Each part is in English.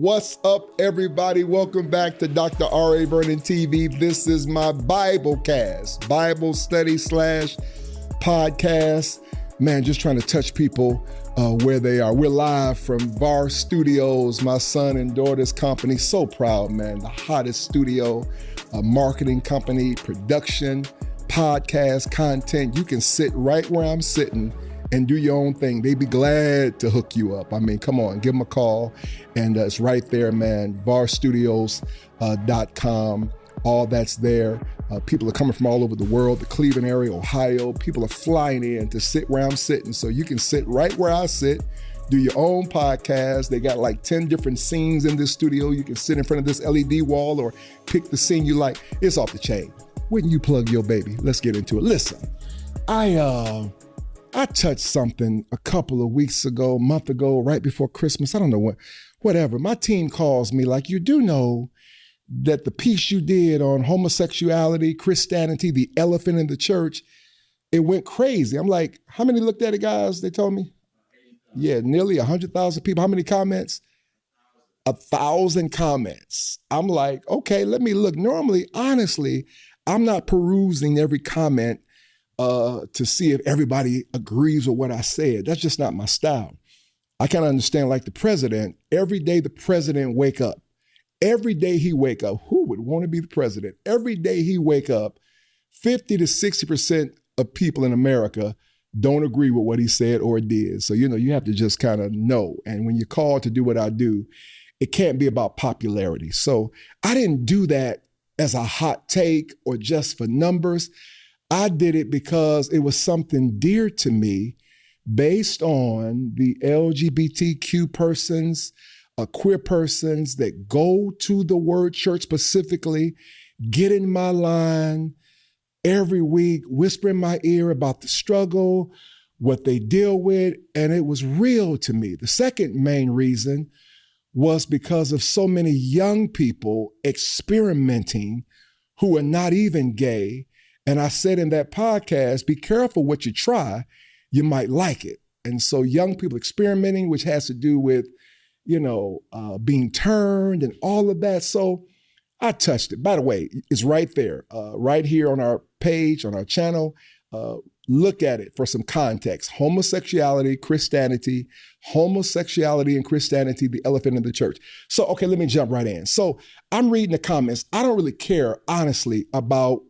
What's up, everybody? Welcome back to Dr. R.A. Vernon TV. This is my Biblecast, Bible study / podcast. Man, just trying to touch people where they are. We're live from Bar Studios, my son and daughter's company. So proud, man. The hottest studio, a marketing company, production, podcast, content. You can sit right where I'm sitting and do your own thing. They'd be glad to hook you up. I mean, come on, give them a call. And it's right there, man, barstudios.com. All that's there. People are coming from all over the world, the Cleveland area, Ohio. People are flying in to sit where I'm sitting. So you can sit right where I sit, do your own podcast. They got like 10 different scenes in this studio. You can sit in front of this LED wall or pick the scene you like. It's off the chain. Wouldn't you plug your baby? Let's get into it. Listen, I touched something a couple of weeks ago, month ago, right before Christmas. I don't know what, whatever. My team calls me like, you do know that the piece you did on homosexuality, Christianity, the elephant in the church, it went crazy. I'm like, how many looked at it, guys? They told me. Yeah, nearly 100,000 people. How many comments? 1,000 comments. I'm like, okay, let me look. Normally, honestly, I'm not perusing every comment to see if everybody agrees with what I said. That's just not my style. I kind of understand, like the president, every day the president wake up. Every day he wake up, who would want to be the president? Every day he wake up, 50 to 60% of people in America don't agree with what he said or did. So, you know, you have to just kind of know. And when you're called to do what I do, it can't be about popularity. So I didn't do that as a hot take or just for numbers. I did it because it was something dear to me based on the LGBTQ persons, queer persons that go to the Word Church specifically, get in my line every week, whisper in my ear about the struggle, what they deal with, and it was real to me. The second main reason was because of so many young people experimenting who are not even gay. And I said in that podcast, be careful what you try, you might like it. And so young people experimenting, which has to do with, you know, being turned and all of that. So I touched it. By the way, it's right there, right here on our page, on our channel. Look at it for some context. Homosexuality and Christianity, the elephant in the church. So, okay, let me jump right in. So I'm reading the comments. I don't really care, honestly, about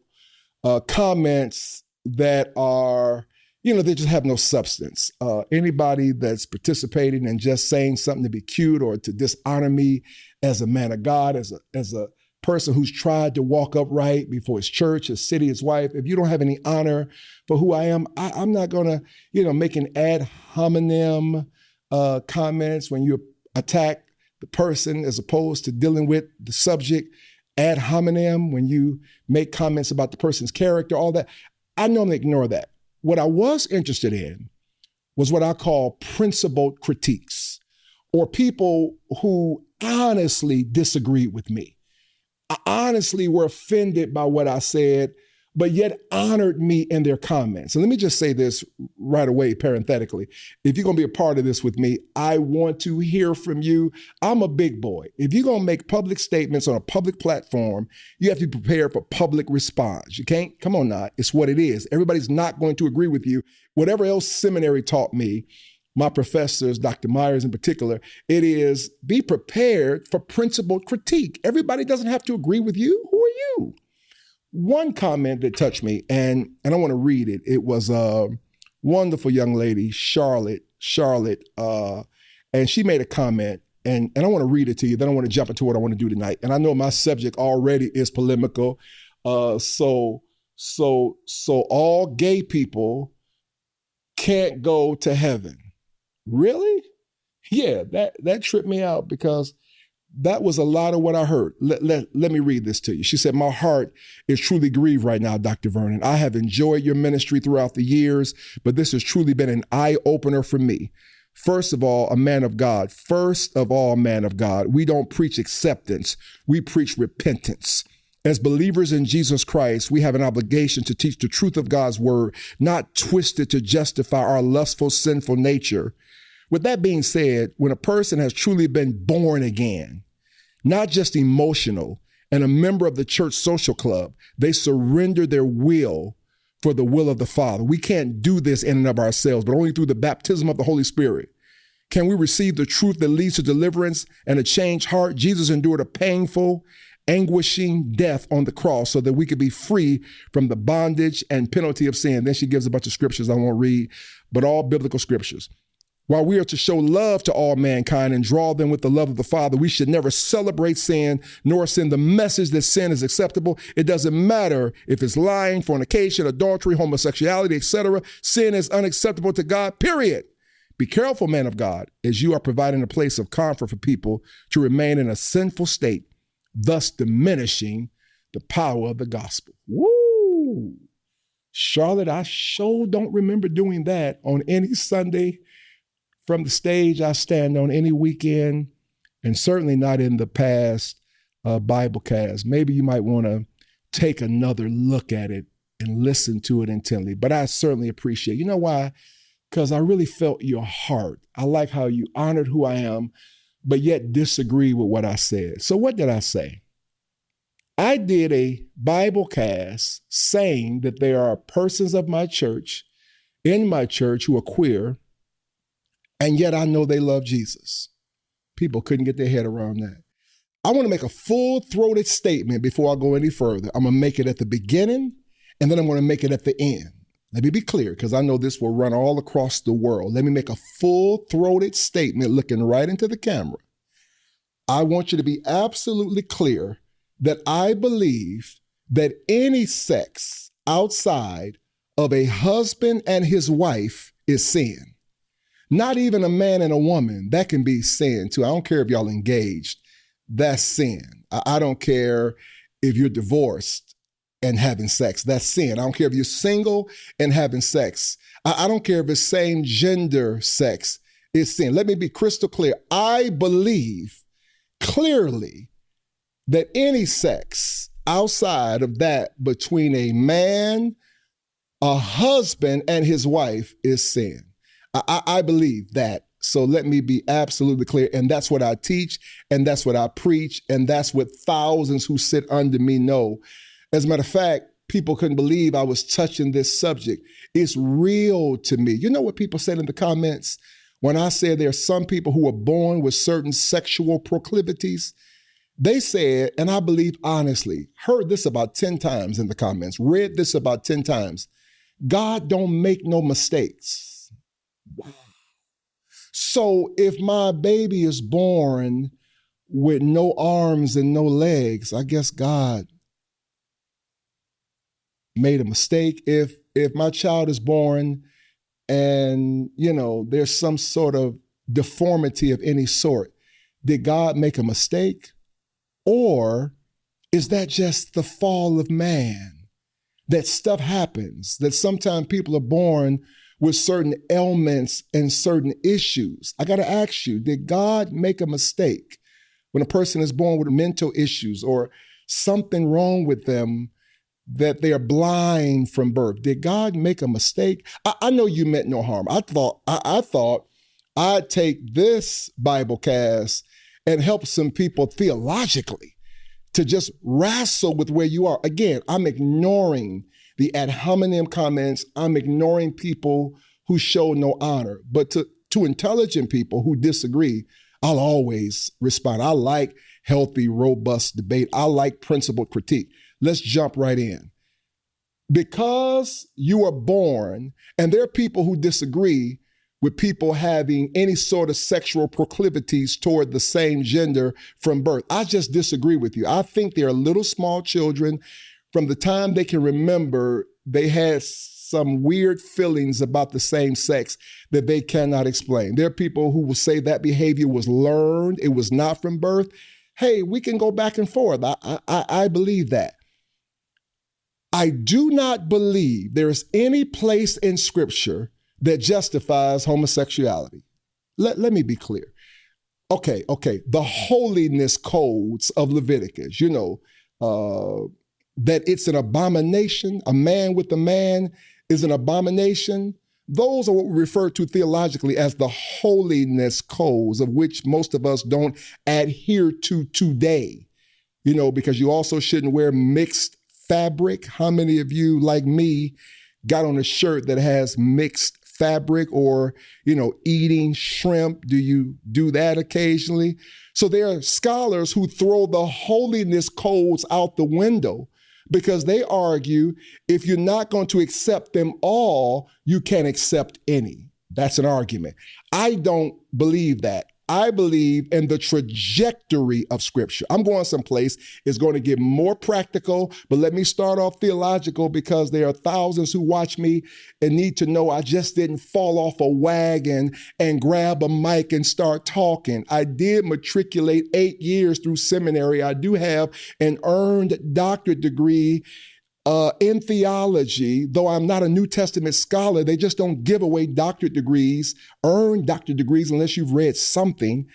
comments that are, you know, they just have no substance. Anybody that's participating and just saying something to be cute or to dishonor me as a man of God, as a person who's tried to walk upright before his church, his city, his wife, if you don't have any honor for who I am, I'm not gonna, you know, make an ad hominem comments when you attack the person as opposed to dealing with the subject. Ad hominem, when you make comments about the person's character, all that. I normally ignore that. What I was interested in was what I call principled critiques, or people who honestly disagreed with me, honestly were offended by what I said, but yet honored me in their comments. And let me just say this right away, parenthetically. If you're going to be a part of this with me, I want to hear from you. I'm a big boy. If you're going to make public statements on a public platform, you have to be prepared for public response. You can't, come on now, it's what it is. Everybody's not going to agree with you. Whatever else seminary taught me, my professors, Dr. Myers in particular, it is be prepared for principled critique. Everybody doesn't have to agree with you. Who are you? One comment that touched me, and I want to read it. It was a wonderful young lady, Charlotte, and she made a comment, and I want to read it to you. Then I want to jump into what I want to do tonight. And I know my subject already is polemical, so all gay people can't go to heaven. Really? Yeah, that tripped me out because that was a lot of what I heard. Let me read this to you. She said, my heart is truly grieved right now, Dr. Vernon. I have enjoyed your ministry throughout the years, but this has truly been an eye-opener for me. First of all, a man of God, we don't preach acceptance. We preach repentance. As believers in Jesus Christ, we have an obligation to teach the truth of God's word, not twist it to justify our lustful, sinful nature, With that being said, when a person has truly been born again, not just emotional, and a member of the church social club, they surrender their will for the will of the Father. We can't do this in and of ourselves, but only through the baptism of the Holy Spirit can we receive the truth that leads to deliverance and a changed heart. Jesus endured a painful, anguishing death on the cross so that we could be free from the bondage and penalty of sin. Then she gives a bunch of scriptures I won't read, but all biblical scriptures. While we are to show love to all mankind and draw them with the love of the Father, we should never celebrate sin nor send the message that sin is acceptable. It doesn't matter if it's lying, fornication, adultery, homosexuality, etc. Sin is unacceptable to God, period. Be careful, man of God, as you are providing a place of comfort for people to remain in a sinful state, thus diminishing the power of the gospel. Woo! Charlotte, I sure don't remember doing that on any Sunday from the stage I stand on any weekend, and certainly not in the past Biblecast. Maybe you might want to take another look at it and listen to it intently, but I certainly appreciate it. You know why? Because I really felt your heart. I like how you honored who I am, but yet disagree with what I said. So what did I say? I did a Biblecast saying that there are persons of my church, in my church, who are queer, and yet I know they love Jesus. People couldn't get their head around that. I want to make a full-throated statement before I go any further. I'm going to make it at the beginning, and then I'm going to make it at the end. Let me be clear, because I know this will run all across the world. Let me make a full-throated statement looking right into the camera. I want you to be absolutely clear that I believe that any sex outside of a husband and his wife is sin. Not even a man and a woman. That can be sin too. I don't care if y'all engaged. That's sin. I don't care if you're divorced and having sex. That's sin. I don't care if you're single and having sex. I don't care if it's same gender sex. It's sin. Let me be crystal clear. I believe clearly that any sex outside of that between a man, a husband, and his wife is sin. I believe that. So let me be absolutely clear. And that's what I teach. And that's what I preach. And that's what thousands who sit under me know. As a matter of fact, people couldn't believe I was touching this subject. It's real to me. You know what people said in the comments when I said there are some people who are born with certain sexual proclivities? They said, and I believe honestly, heard this about 10 times in the comments, read this about 10 times, God don't make no mistakes. Wow. So if my baby is born with no arms and no legs, I guess God made a mistake. If my child is born and, you know, there's some sort of deformity of any sort, did God make a mistake? Or is that just the fall of man? That stuff happens, that sometimes people are born with certain ailments and certain issues. I got to ask you, did God make a mistake when a person is born with mental issues or something wrong with them that they are blind from birth? Did God make a mistake? I know you meant no harm. I thought I'd take this Biblecast and help some people theologically to just wrestle with where you are. Again, I'm ignoring the ad hominem comments. I'm ignoring people who show no honor. But to intelligent people who disagree, I'll always respond. I like healthy, robust debate. I like principled critique. Let's jump right in. Because you are born, and there are people who disagree with people having any sort of sexual proclivities toward the same gender from birth. I just disagree with you. I think there are little small children from the time they can remember, they had some weird feelings about the same sex that they cannot explain. There are people who will say that behavior was learned, it was not from birth. Hey, we can go back and forth. I believe that. I do not believe there is any place in Scripture that justifies homosexuality. Let me be clear. Okay. The holiness codes of Leviticus, you know, that it's an abomination. A man with a man is an abomination. Those are what we refer to theologically as the holiness codes, of which most of us don't adhere to today, you know, because you also shouldn't wear mixed fabric. How many of you, like me, got on a shirt that has mixed fabric, or, you know, eating shrimp? Do you do that occasionally? So there are scholars who throw the holiness codes out the window, because they argue if you're not going to accept them all, you can't accept any. That's an argument. I don't believe that. I believe in the trajectory of Scripture. I'm going someplace. It's going to get more practical, but let me start off theological, because there are thousands who watch me and need to know I just didn't fall off a wagon and grab a mic and start talking. I did matriculate 8 years through seminary. I do have an earned doctorate degree in theology, though I'm not a New Testament scholar. They just don't give away doctorate degrees, earned doctorate degrees, unless you've read something.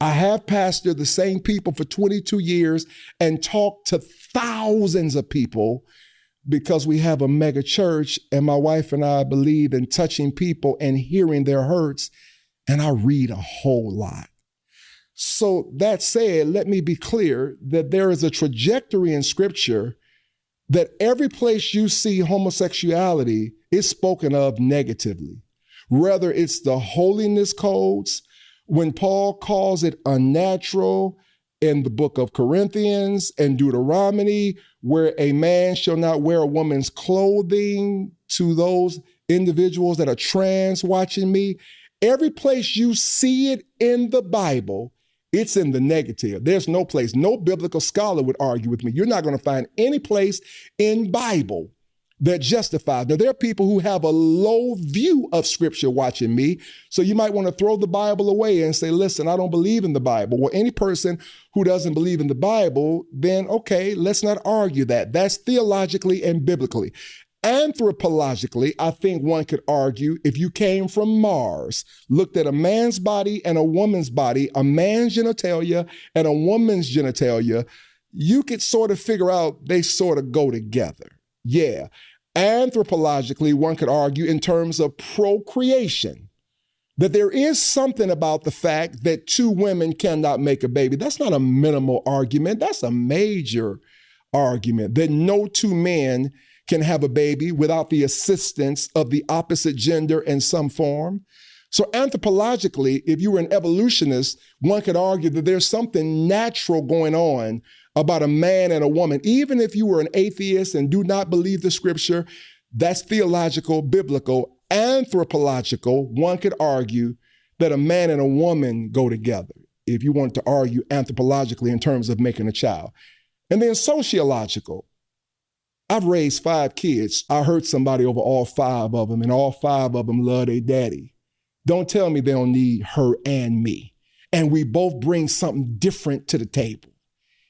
I have pastored the same people for 22 years and talked to thousands of people, because we have a mega church, and my wife and I believe in touching people and hearing their hurts, and I read a whole lot. So that said, let me be clear that there is a trajectory in Scripture that every place you see homosexuality is spoken of negatively, whether it's the holiness codes, when Paul calls it unnatural in the book of Corinthians and Deuteronomy, where a man shall not wear a woman's clothing, to those individuals that are trans watching me. Every place you see it in the Bible, it's in the negative. There's no place, no biblical scholar would argue with me. You're not going to find any place in Bible that justifies. Now, there are people who have a low view of Scripture watching me, so you might want to throw the Bible away and say, listen, I don't believe in the Bible. Well, any person who doesn't believe in the Bible, then, okay, let's not argue that. That's theologically and biblically. Anthropologically, I think one could argue, if you came from Mars, looked at a man's body and a woman's body, a man's genitalia and a woman's genitalia, you could sort of figure out they sort of go together. Yeah. Anthropologically, one could argue in terms of procreation that there is something about the fact that two women cannot make a baby. That's not a minimal argument. That's a major argument, that no two men can have a baby without the assistance of the opposite gender in some form. So anthropologically, if you were an evolutionist, one could argue that there's something natural going on about a man and a woman. Even if you were an atheist and do not believe the Scripture, that's theological, biblical, anthropological. One could argue that a man and a woman go together, if you want to argue anthropologically in terms of making a child. And then sociological. I've raised 5 kids. I hurt somebody over all 5 of them, and all 5 of them love their daddy. Don't tell me they don't need her and me. And we both bring something different to the table.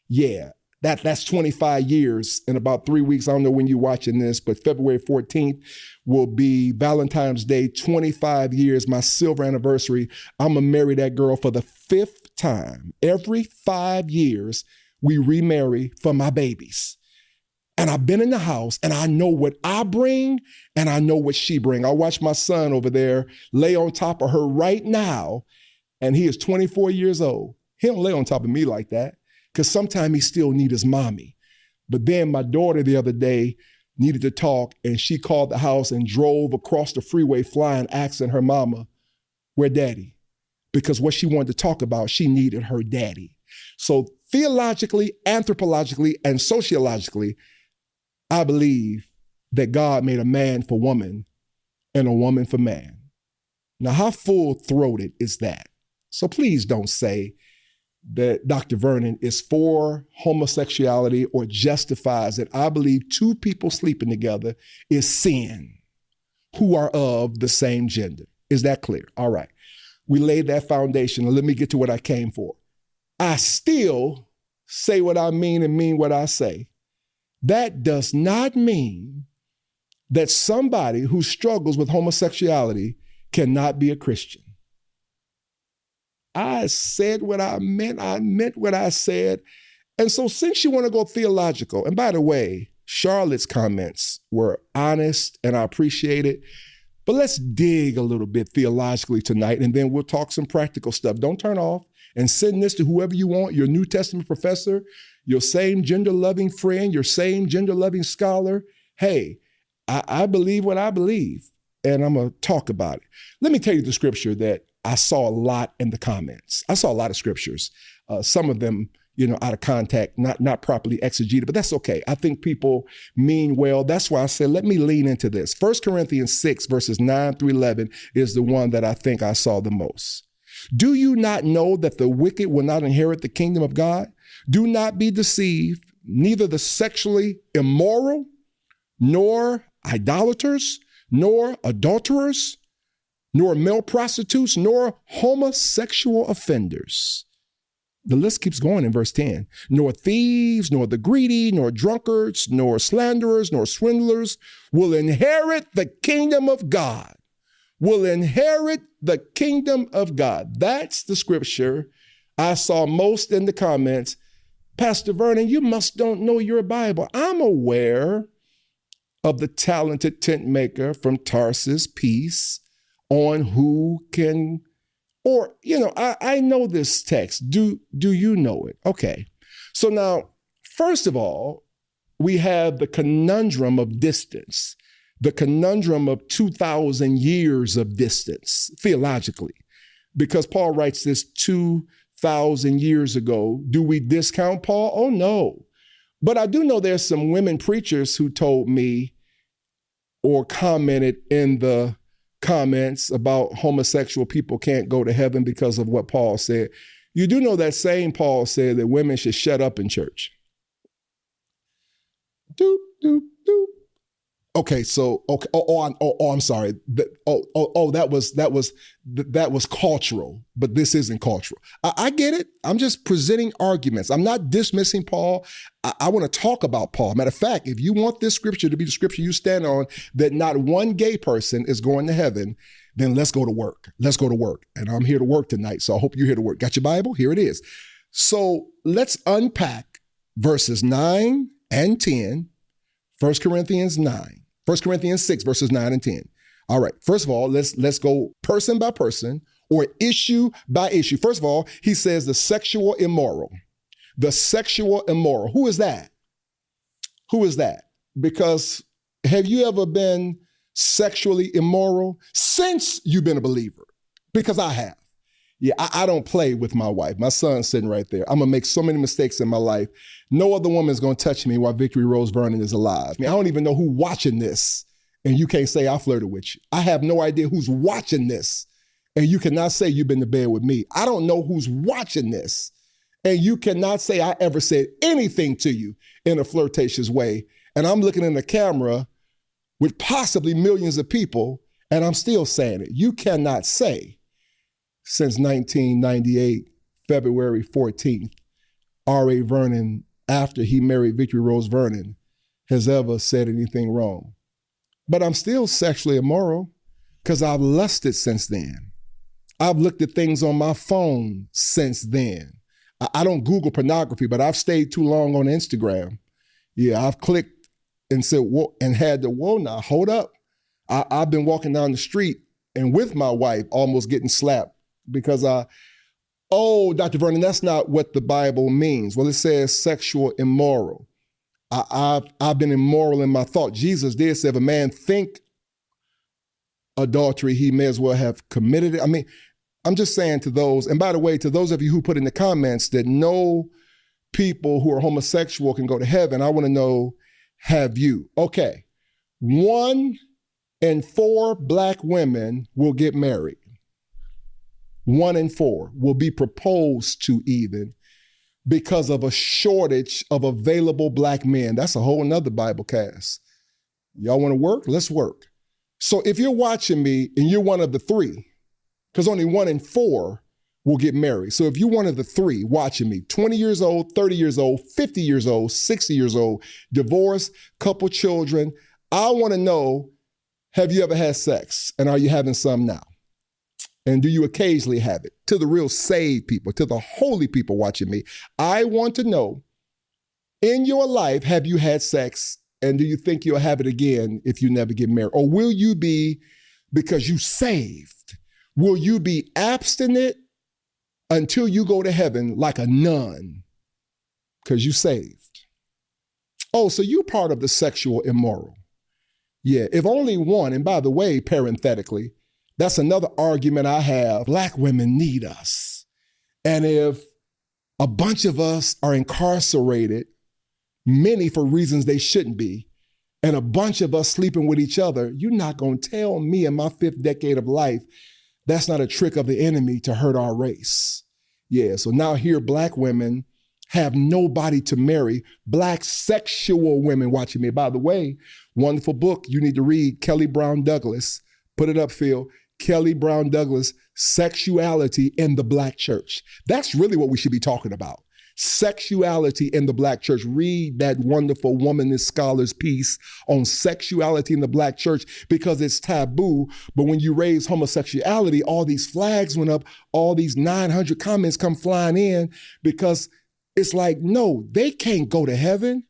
Yeah, that's 25 years in about 3 weeks. I don't know when you're watching this, but February 14th will be Valentine's Day, 25 years, my silver anniversary. I'm going to marry that girl for the 5th time. Every 5 years, we remarry for my babies. And I've been in the house, and I know what I bring, and I know what she bring. I watch my son over there lay on top of her right now, and he is 24 years old. He don't lay on top of me like that, because sometimes he still needs his mommy. But then my daughter the other day needed to talk, and she called the house and drove across the freeway flying, asking her mama, where daddy? Because what she wanted to talk about, she needed her daddy. So theologically, anthropologically, and sociologically, I believe that God made a man for woman and a woman for man. Now, how full-throated is that? So please don't say that Dr. Vernon is for homosexuality or justifies it. I believe two people sleeping together is sin, who are of the same gender. Is that clear? All right. We laid that foundation. Let me get to what I came for. I still say what I mean and mean what I say. That does not mean that somebody who struggles with homosexuality cannot be a Christian. I said what I meant what I said. And so since you want to go theological, and by the way, Charlotte's comments were honest and I appreciate it. But let's dig a little bit theologically tonight, and then we'll talk some practical stuff. Don't turn off, and send this to whoever you want, your New Testament professor, your same gender-loving friend, your same gender-loving scholar. Hey, I believe what I believe, and I'm going to talk about it. Let me tell you the scripture that I saw a lot in the comments. I saw a lot of scriptures, some of them, you know, out of contact, not properly exegeted, but that's okay. I think people mean well. That's why I said, let me lean into this. 1 Corinthians 6, verses 9 through 11 is the one that I think I saw the most. Do you not know that the wicked will not inherit the kingdom of God? Do not be deceived, neither the sexually immoral, nor idolaters, nor adulterers, nor male prostitutes, nor homosexual offenders. The list keeps going in verse 10. Nor thieves, nor the greedy, nor drunkards, nor slanderers, nor swindlers will inherit the kingdom of God. Will inherit the kingdom of God. That's the scripture I saw most in the comments. Pastor Vernon, you must don't know your Bible. I'm aware of the talented tent maker from Tarsus piece on who can, or, you know, I know this text. Do you know it? Okay. So now, first of all, we have the conundrum of distance, the conundrum of 2,000 years of distance theologically, because Paul writes this 2,000 years ago. Do we discount Paul? Oh, no. But I do know there's some women preachers who told me or commented in the comments about homosexual people can't go to heaven because of what Paul said. You do know that same Paul said that women should shut up in church. Doop, doop, doop. Okay, so okay. Oh, I'm sorry. That was cultural, but this isn't cultural. I get it. I'm just presenting arguments. I'm not dismissing Paul. I want to talk about Paul. Matter of fact, if you want this scripture to be the scripture you stand on, that not one gay person is going to heaven, then let's go to work. Let's go to work. And I'm here to work tonight, so I hope you're here to work. Got your Bible? Here it is. So let's unpack verses 9 and 10, 1 Corinthians 9. 1 Corinthians 6, verses 9 and 10. All right. First of all, let's go person by person or issue by issue. First of all, he says the sexual immoral. The sexual immoral. Who is that? Who is that? Because have you ever been sexually immoral since you've been a believer? Because I have. Yeah, I don't play with my wife. My son's sitting right there. I'm going to make so many mistakes in my life. No other woman's going to touch me while Victory Rose Vernon is alive. I mean, I don't even know who's watching this, and you can't say I flirted with you. I have no idea who's watching this, and you cannot say you've been to bed with me. I don't know who's watching this, and you cannot say I ever said anything to you in a flirtatious way, and I'm looking in the camera with possibly millions of people, and I'm still saying it. You cannot say. Since 1998, February 14th, R.A. Vernon, after he married Victory Rose Vernon, has ever said anything wrong. But I'm still sexually immoral because I've lusted since then. I've looked at things on my phone since then. I don't Google pornography, but I've stayed too long on Instagram. Yeah, I've clicked and said, whoa, and had the, whoa, now, hold up. I've been walking down the street and with my wife almost getting slapped. Because oh, Dr. Vernon, that's not what the Bible means. Well, it says sexual immoral. I've been immoral in my thought. Jesus did say, if a man think adultery, he may as well have committed it. I mean, I'm just saying to those, and by the way, to those of you who put in the comments that no people who are homosexual can go to heaven, I want to know, have you? Okay, 1 in 4 black women will get married. 1 in 4 will be proposed to even because of a shortage of available black men. That's a whole nother Bible cast. Y'all want to work? Let's work. So if you're watching me and you're one of the three, because only 1 in 4 will get married. So if you're one of the three watching me, 20 years old, 30 years old, 50 years old, 60 years old, divorced, couple children, I want to know, have you ever had sex? And are you having some now? And do you occasionally have it? To the real saved people, to the holy people watching me, I want to know, in your life, have you had sex? And do you think you'll have it again if you never get married? Or will you be because you saved. Will you be abstinent until you go to heaven like a nun? Because you saved. Oh, so you're part of the sexual immoral. Yeah, if only one, and by the way, parenthetically, that's another argument I have. Black women need us. And if a bunch of us are incarcerated, many for reasons they shouldn't be, and a bunch of us sleeping with each other, you're not going to tell me in my fifth decade of life that's not a trick of the enemy to hurt our race. Yeah, so now here black women have nobody to marry, black sexual women watching me. By the way, wonderful book you need to read, Kelly Brown Douglas. Put it up, Phil. Kelly Brown Douglas, Sexuality in the Black Church. That's really what we should be talking about. Sexuality in the Black Church. Read that wonderful womanist scholar's piece on sexuality in the Black Church, because it's taboo. But when you raise homosexuality, all these flags went up, all these 900 comments come flying in, because it's like, no, they can't go to heaven.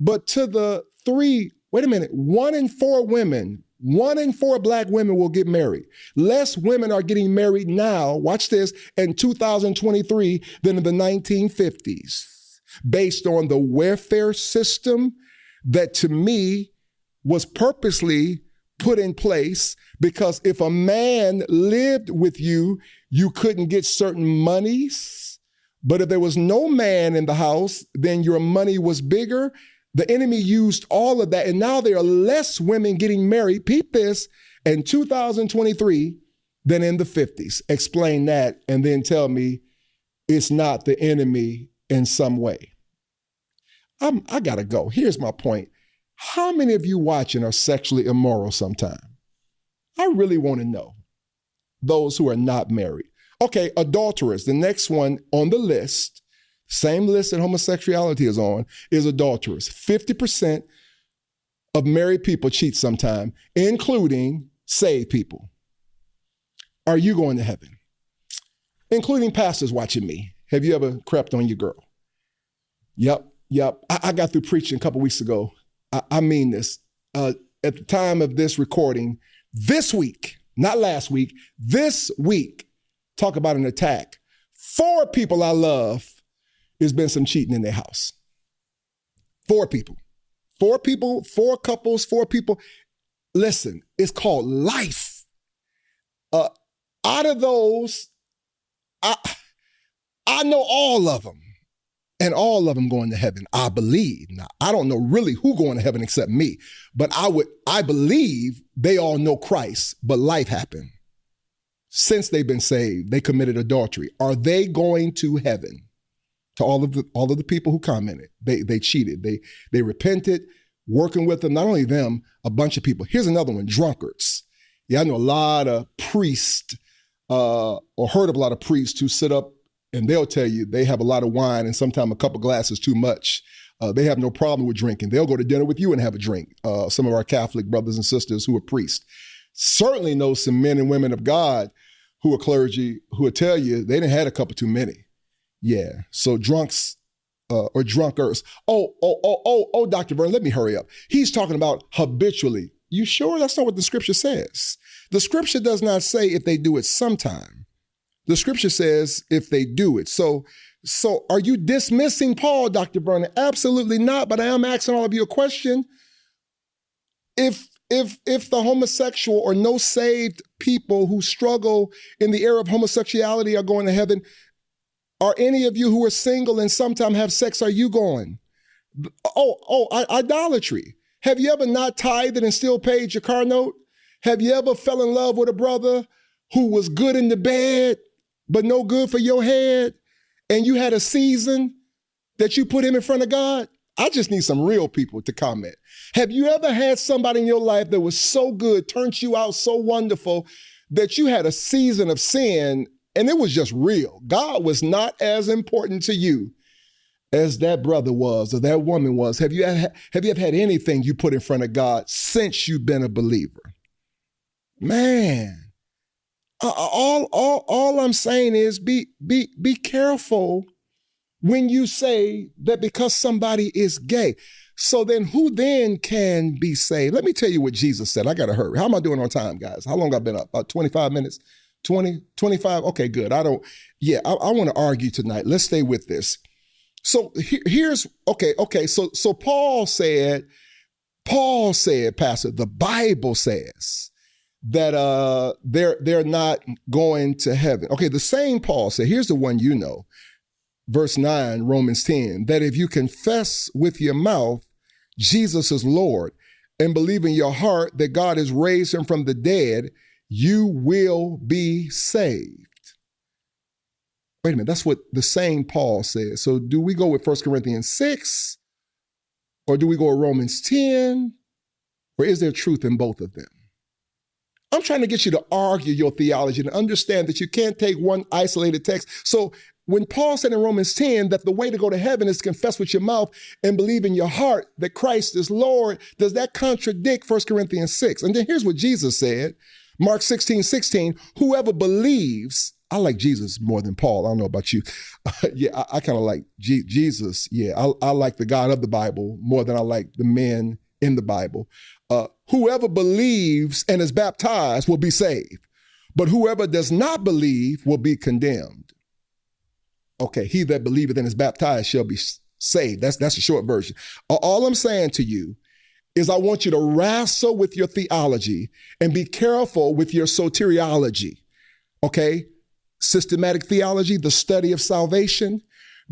But to the three, wait a minute, 1 in 4 women, 1 in 4 black women will get married. Less women are getting married now, watch this, in 2023 than in the 1950s, based on the welfare system that to me was purposely put in place, because if a man lived with you, you couldn't get certain monies. But if there was no man in the house, then your money was bigger. The enemy used all of that, and now there are less women getting married, peep this, in 2023 than in the 50s. Explain that, and then tell me it's not the enemy in some way. I gotta go. Here's my point. How many of you watching are sexually immoral sometime? I really wanna know. Those who are not married. Okay, adulterers, the next one on the list, same list that homosexuality is on, is adulterers. 50% of married people cheat sometime, including saved people. Are you going to heaven? Including pastors watching me. Have you ever crept on your girl? Yep. I got through preaching a couple weeks ago. I mean this. At the time of this recording, this week, not last week, this week, talk about an attack. 4 people I love, there's been some cheating in their house. 4 people, 4 couples, 4 people. Listen, it's called life. Out of those, I know all of them, and all of them going to heaven, I believe. Now, I don't know really who going to heaven except me, but I believe they all know Christ, but life happened. Since they've been saved, they committed adultery. Are they going to heaven? To all of the people who commented, they cheated, they repented, working with them, not only them, a bunch of people. Here's another one, drunkards. Yeah, I know a lot of priests, or heard of a lot of priests who sit up and they'll tell you they have a lot of wine and sometimes a couple glasses too much. They have no problem with drinking. They'll go to dinner with you and have a drink. Some of our Catholic brothers and sisters who are priests certainly know some men and women of God who are clergy who will tell you they didn't have a couple too many. Yeah, so drunks or drunkards. Oh, Dr. Vernon, let me hurry up. He's talking about habitually. You sure? That's not what the scripture says. The scripture does not say if they do it sometime. The scripture says if they do it. So are you dismissing Paul, Dr. Vernon? Absolutely not, but I am asking all of you a question. If the homosexual or no saved people who struggle in the era of homosexuality are going to heaven, are any of you who are single and sometimes have sex, are you going? Idolatry. Have you ever not tithed and still paid your car note? Have you ever fell in love with a brother who was good in the bed, but no good for your head, and you had a season that you put him in front of God? I just need some real people to comment. Have you ever had somebody in your life that was so good, turned you out so wonderful, that you had a season of sin, and it was just real? God was not as important to you as that brother was or that woman was. Have you ever had anything you put in front of God since you've been a believer? Man, all I'm saying is be careful when you say that because somebody is gay. So then who then can be saved? Let me tell you what Jesus said. I got to hurry. How am I doing on time, guys? How long have I been up? About 25 minutes? 20, 25? Okay, good. I want to argue tonight. Let's stay with this. So here's, Paul said, Pastor, the Bible says that they're not going to heaven. Okay, the same Paul said, here's the one you know, verse 9, Romans 10, that if you confess with your mouth Jesus is Lord and believe in your heart that God has raised him from the dead, you will be saved. Wait a minute, that's what the same Paul said. So do we go with 1 Corinthians 6 or do we go with Romans 10? Or is there truth in both of them? I'm trying to get you to argue your theology and understand that you can't take one isolated text. So when Paul said in Romans 10 that the way to go to heaven is to confess with your mouth and believe in your heart that Christ is Lord, does that contradict 1 Corinthians 6? And then here's what Jesus said, Mark 16:16, whoever believes, I like Jesus more than Paul. I don't know about you. I kind of like Jesus. I like the God of the Bible more than I like the men in the Bible. Whoever believes and is baptized will be saved, but whoever does not believe will be condemned. Okay, he that believeth and is baptized shall be saved. That's a short version. All I'm saying to you is I want you to wrestle with your theology and be careful with your soteriology, okay? Systematic theology, the study of salvation.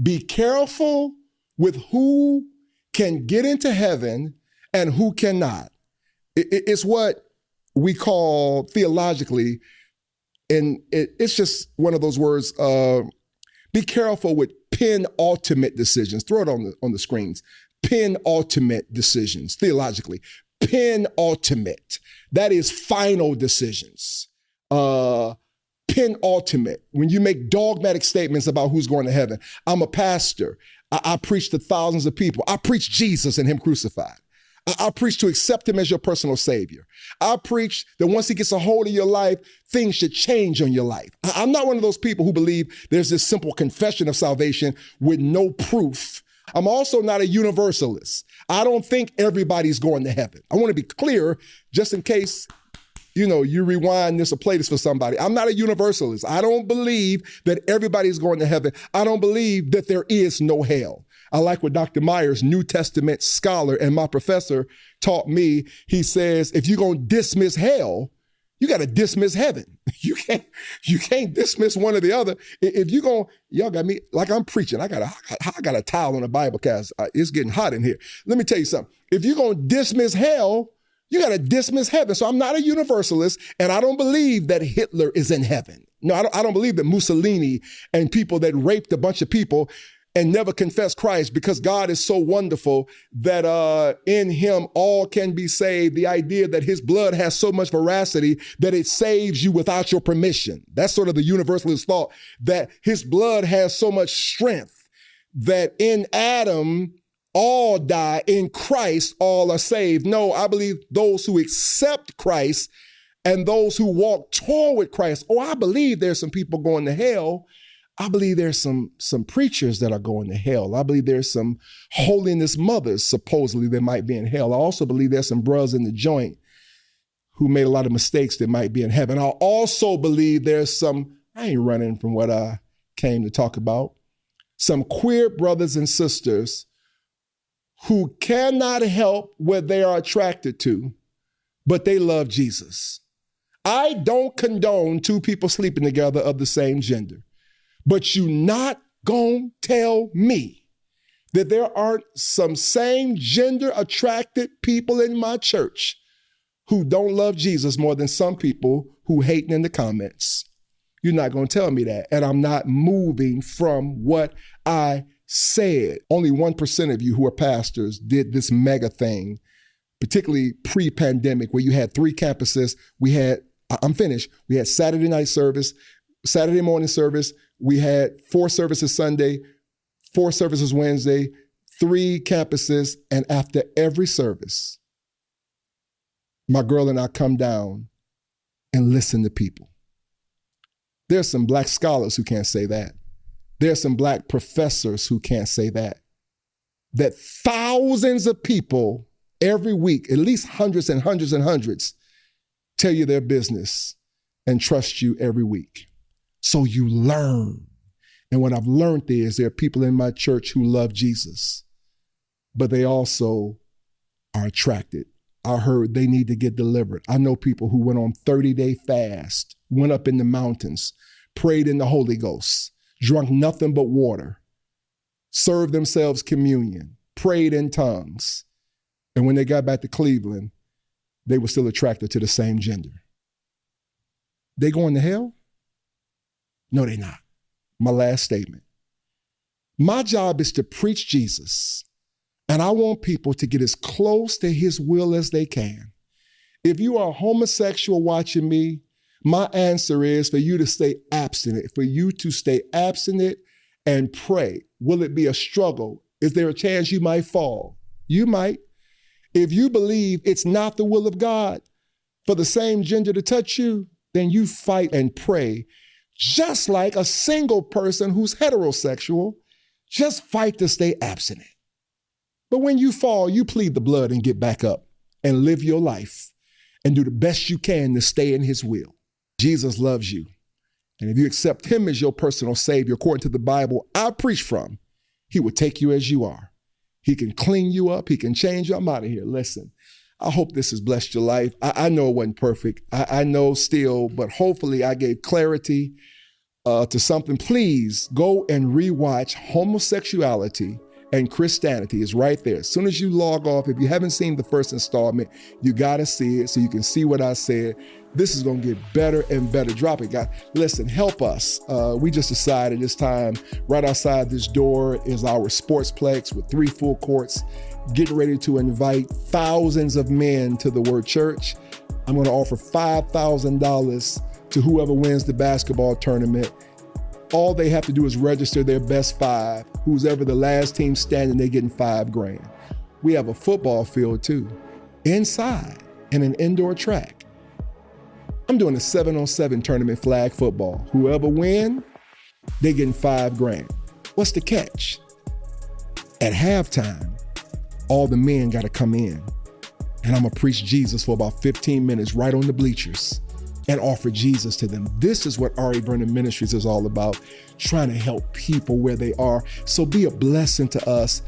Be careful with who can get into heaven and who cannot. It's what we call theologically, and it's just one of those words, be careful with penultimate decisions. Throw it on the screens. Penultimate decisions, theologically. Penultimate, that is final decisions. Penultimate, when you make dogmatic statements about who's going to heaven. I'm a pastor. I preach to thousands of people. I preach Jesus and him crucified. I preach to accept him as your personal savior. I preach that once he gets a hold of your life, things should change on your life. I'm not one of those people who believe there's this simple confession of salvation with no proof. I'm also not a universalist. I don't think everybody's going to heaven. I want to be clear, just in case you rewind this or play this for somebody. I'm not a universalist. I don't believe that everybody's going to heaven. I don't believe that there is no hell. I like what Dr. Myers, New Testament scholar and my professor, taught me. He says, if you're going to dismiss hell, you got to dismiss heaven. You can't dismiss one or the other. If you're going, y'all got me, like I'm preaching. I got a towel on the Bible because it's getting hot in here. Let me tell you something. If you're going to dismiss hell, you got to dismiss heaven. So I'm not a universalist, and I don't believe that Hitler is in heaven. No, I don't believe that Mussolini and people that raped a bunch of people and never confessed Christ, because God is so wonderful that in him all can be saved. The idea that his blood has so much veracity that it saves you without your permission. That's sort of the universalist thought, that his blood has so much strength that in Adam, all die, in Christ all are saved. No, I believe those who accept Christ and those who walk toward Christ. Oh, I believe there's some people going to hell. I believe there's some preachers that are going to hell. I believe there's some holiness mothers, supposedly, that might be in hell. I also believe there's some bros in the joint who made a lot of mistakes that might be in heaven. I also believe there's some, I ain't running from what I came to talk about, some queer brothers and sisters who cannot help what they are attracted to, but they love Jesus. I don't condone two people sleeping together of the same gender, but you not gonna tell me that there aren't some same gender attracted people in my church who don't love Jesus more than some people who hating in the comments. You're not gonna tell me that, and I'm not moving from what I said. Only 1% of you who are pastors did this mega thing, particularly pre-pandemic, where you had 3 campuses. We had Saturday night service, Saturday morning service. We had 4 services Sunday, 4 services Wednesday, 3 campuses. And after every service, my girl and I come down and listen to people. There's some black scholars who can't say that. There are some black professors who can't say that. That thousands of people every week, at least hundreds and hundreds and hundreds, tell you their business and trust you every week. So you learn. And what I've learned is there are people in my church who love Jesus, but they also are attracted. I heard they need to get delivered. I know people who went on 30-day fast, went up in the mountains, prayed in the Holy Ghost, drunk nothing but water, served themselves communion, prayed in tongues. And when they got back to Cleveland, they were still attracted to the same gender. They going to hell? No, they're not. My last statement. My job is to preach Jesus, and I want people to get as close to his will as they can. If you are a homosexual watching me, my answer is for you to stay abstinent, and pray. Will it be a struggle? Is there a chance you might fall? You might. If you believe it's not the will of God for the same gender to touch you, then you fight and pray. Just like a single person who's heterosexual, just fight to stay abstinent. But when you fall, you plead the blood and get back up and live your life and do the best you can to stay in his will. Jesus loves you. And if you accept him as your personal savior, according to the Bible I preach from, he will take you as you are. He can clean you up. He can change you. I'm out of here. Listen, I hope this has blessed your life. I know it wasn't perfect. I know still, but hopefully I gave clarity to something. Please go and rewatch Homosexuality and Christianity. It's right there. As soon as you log off, if you haven't seen the first installment, you got to see it so you can see what I said. This is going to get better and better. Drop it, guys. Listen, help us. We just decided this time, right outside this door is our sportsplex with 3 full courts. Get ready to invite thousands of men to the Word Church. I'm going to offer $5,000 to whoever wins the basketball tournament. All they have to do is register their best 5. Who's ever the last team standing, they're getting $5,000. We have a football field too, inside, and an indoor track. I'm doing a 7-on-7 tournament flag football. Whoever wins, they're getting $5,000. What's the catch? At halftime, all the men got to come in, and I'm going to preach Jesus for about 15 minutes right on the bleachers and offer Jesus to them. This is what R.A. Vernon Ministries is all about, trying to help people where they are. So be a blessing to us.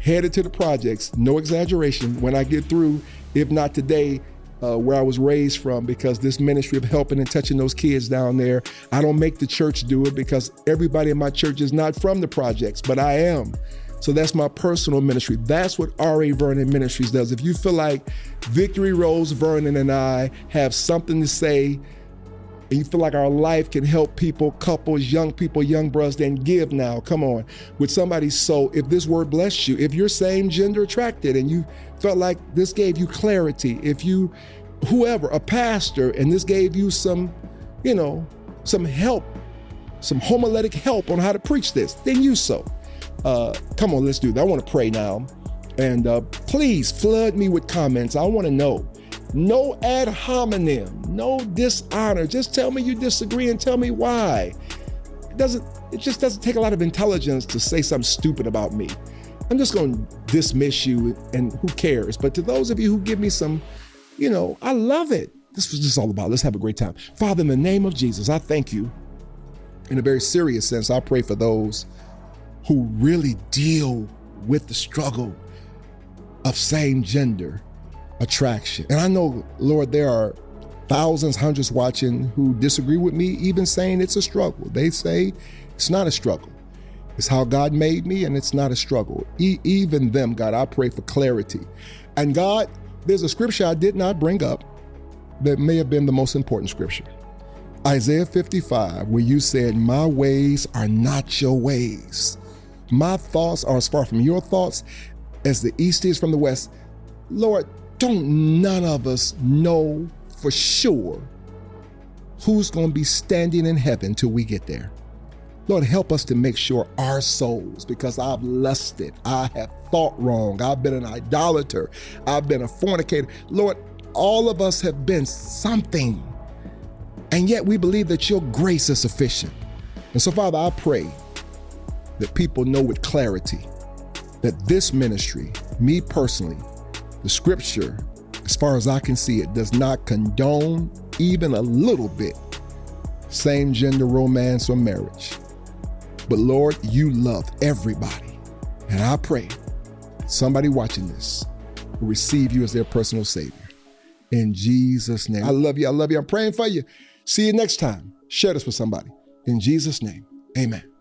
Headed to the projects, no exaggeration, when I get through, if not today, where I was raised from, because this ministry of helping and touching those kids down there, I don't make the church do it because everybody in my church is not from the projects, but I am. So that's my personal ministry. That's what R.A. Vernon Ministries does. If you feel like Victory Rose Vernon and I have something to say, and you feel like our life can help people, couples, young people, young brothers, then give now. Come on. With somebody's soul, if this word blessed you, if you're same gender attracted and you felt like this gave you clarity, if you, whoever, a pastor, and this gave you some, some help, some homiletic help on how to preach this, then you so. Come on, let's do that. I want to pray now. And please flood me with comments. I want to know. No ad hominem, no dishonor. Just tell me you disagree and tell me why. It just doesn't take a lot of intelligence to say something stupid about me. I'm just going to dismiss you and who cares? But to those of you who give me some, I love it. This was just all about, let's have a great time. Father, in the name of Jesus, I thank you. In a very serious sense, I pray for those who really deal with the struggle of same gender attraction. And I know, Lord, there are thousands, hundreds watching who disagree with me, even saying it's a struggle. They say it's not a struggle. It's how God made me and it's not a struggle. Even them, God, I pray for clarity. And God, there's a scripture I did not bring up that may have been the most important scripture. Isaiah 55, where you said, my ways are not your ways. My thoughts are as far from your thoughts as the east is from the west. Lord, don't none of us know for sure who's going to be standing in heaven till we get there. Lord, help us to make sure our souls, because I've lusted, I have thought wrong, I've been an idolater, I've been a fornicator. Lord, all of us have been something, and yet we believe that your grace is sufficient. And so, Father, I pray that people know with clarity that this ministry, me personally, the scripture, as far as I can see it, does not condone even a little bit same gender romance or marriage. But Lord, you love everybody. And I pray somebody watching this will receive you as their personal savior. In Jesus' name. I love you. I love you. I'm praying for you. See you next time. Share this with somebody. In Jesus' name. Amen.